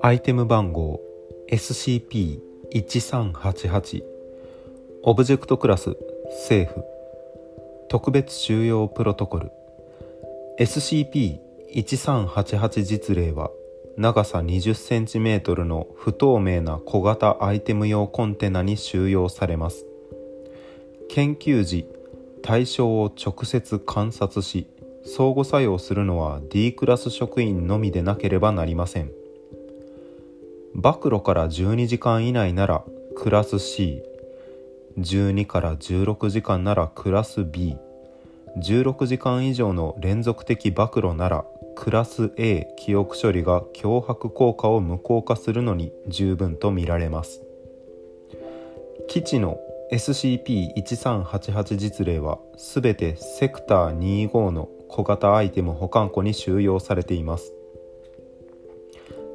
アイテム番号 SCP-1388 オブジェクトクラスセーフ特別収容プロトコル SCP-1388 実例は長さ 20cm の不透明な小型アイテム用コンテナに収容されます。研究時、対象を直接観察し相互作用するのは D クラス職員のみでなければなりません。暴露から12時間以内ならクラス C、 12から16時間ならクラス B、 16時間以上の連続的暴露ならクラス A 記憶処理が脅迫効果を無効化するのに十分とみられます。基地のSCP-1388 実例はすべてセクター25の小型アイテム保管庫に収容されています。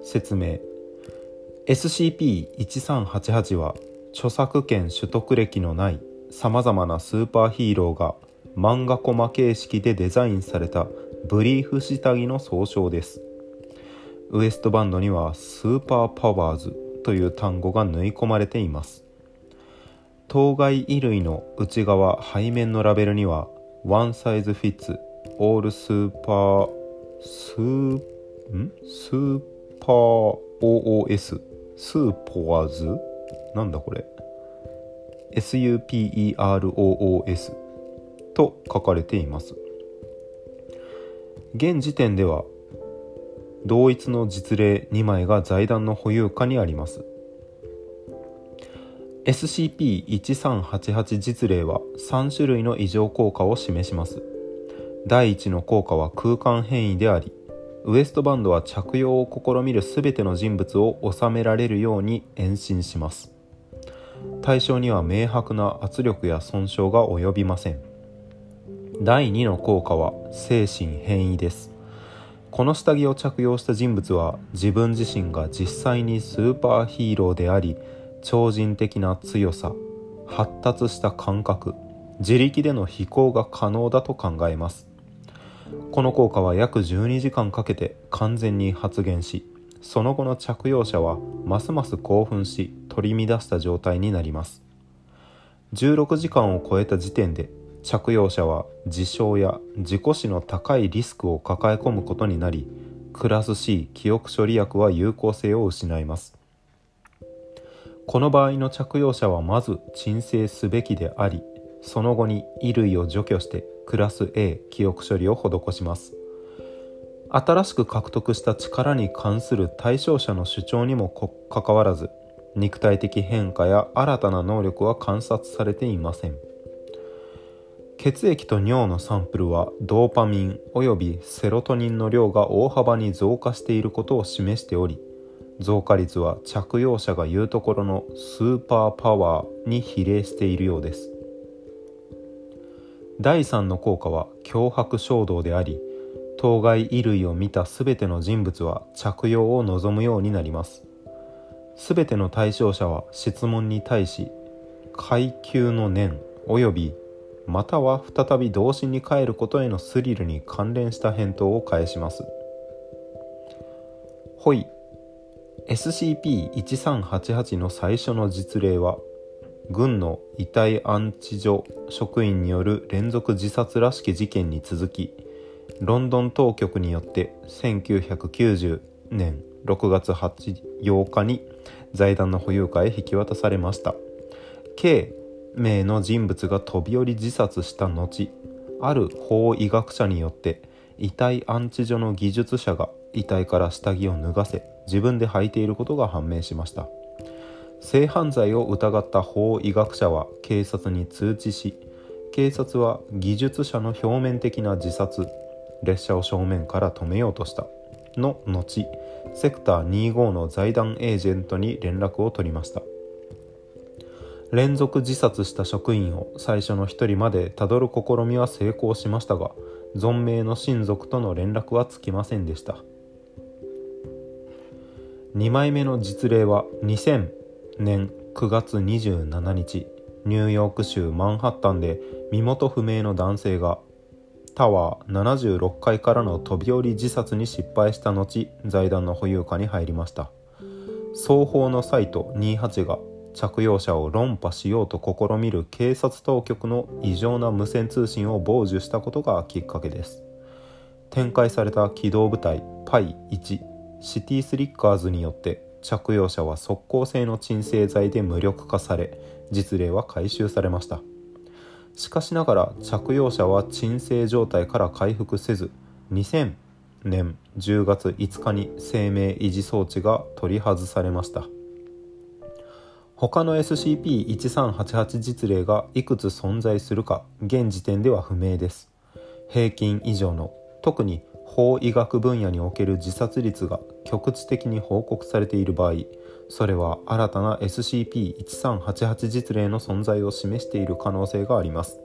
説明。 SCP-1388 は著作権取得歴のないさまざまなスーパーヒーローが漫画コマ形式でデザインされたブリーフ下着の総称です。ウエストバンドにはスーパーパワーズという単語が縫い込まれています。当該衣類の内側背面のラベルにはワンサイズフィッツオールスーパーOOS スーポアーズなんだこれ SUPEROOS と書かれています。現時点では同一の実例2枚が財団の保有下にあります。SCP-1388 実例は3種類の異常効果を示します。第1の効果は空間変異であり、ウエストバンドは着用を試みるすべての人物を収められるように延伸します。対象には明白な圧力や損傷が及びません。第2の効果は精神変異です。この下着を着用した人物は自分自身が実際にスーパーヒーローであり、超人的な強さ、発達した感覚、自力での飛行が可能だと考えます。この効果は約12時間かけて完全に発現し、その後の着用者はますます興奮し取り乱した状態になります。16時間を超えた時点で着用者は自傷や自己死の高いリスクを抱え込むことになり、クラス C 記憶処理薬は有効性を失います。この場合の着用者はまず鎮静すべきであり、その後に衣類を除去してクラス A 記憶処理を施します。新しく獲得した力に関する対象者の主張にもかかわらず、肉体的変化や新たな能力は観察されていません。血液と尿のサンプルはドーパミンおよびセロトニンの量が大幅に増加していることを示しており、増加率は着用者が言うところのスーパーパワーに比例しているようです。第3の効果は脅迫衝動であり、当該衣類を見たすべての人物は着用を望むようになります。すべての対象者は質問に対し階級の念およびまたは再び童心に帰ることへのスリルに関連した返答を返します。ほい。SCP-1388 の最初の実例は軍の遺体安置所職員による連続自殺らしき事件に続き、ロンドン当局によって1990年6月8日に財団の保有下へ引き渡されました。計名の人物が飛び降り自殺した後、ある法医学者によって遺体安置所の技術者が遺体から下着を脱がせ自分で履いていることが判明しました。性犯罪を疑った法医学者は警察に通知し、警察は技術者の表面的な自殺、列車を正面から止めようとしたの後、セクター25の財団エージェントに連絡を取りました。連続自殺した職員を最初の一人までたどる試みは成功しましたが、存命の親族との連絡はつきませんでした。2枚目の実例は2000年9月27日、ニューヨーク州マンハッタンで身元不明の男性がタワー76階からの飛び降り自殺に失敗した後、財団の保有下に入りました。双方のサイト28が着用者を論破しようと試みる警察当局の異常な無線通信を傍受したことがきっかけです。展開された機動部隊パイ1シティスリッカーズによって着用者は即効性の鎮静剤で無力化され、実例は回収されました。しかしながら着用者は鎮静状態から回復せず、2000年10月5日に生命維持装置が取り外されました。他の SCP-1388 実例がいくつ存在するか現時点では不明です。平均以上の、特に法医学分野における自殺率が局地的に報告されている場合、それは新たな SCP-1388 実例の存在を示している可能性があります。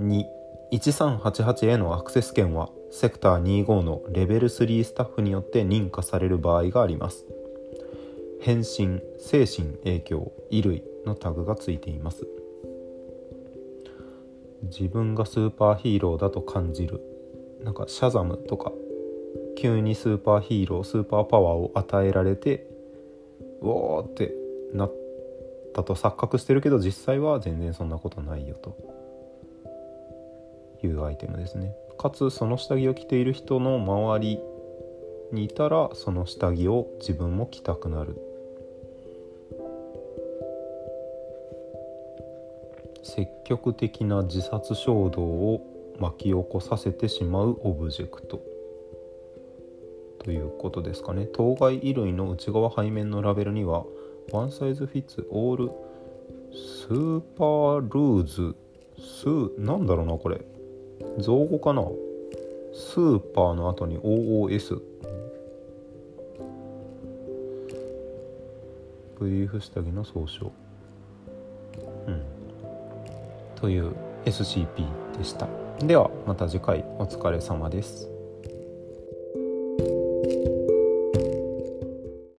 2、1388へのアクセス権はセクター25のレベル3スタッフによって認可される場合があります。変身、精神影響、衣類のタグがついています。自分がスーパーヒーローだと感じる、なんかシャザムとか急にスーパーヒーロー、スーパーパワーを与えられてうおーってなったと錯覚してるけど、実際は全然そんなことないよというアイテムですね。かつその下着を着ている人の周りにいたらその下着を自分も着たくなる。積極的な自殺衝動を巻き起こさせてしまうオブジェクトということですかね。当該衣類の内側背面のラベルにはワンサイズフィッツオールスーパールーズなんだろうな、これ造語かな。スーパーの後に OOS ブリーフ下着の総称、という SCP でした。ではまた次回お疲れ様です。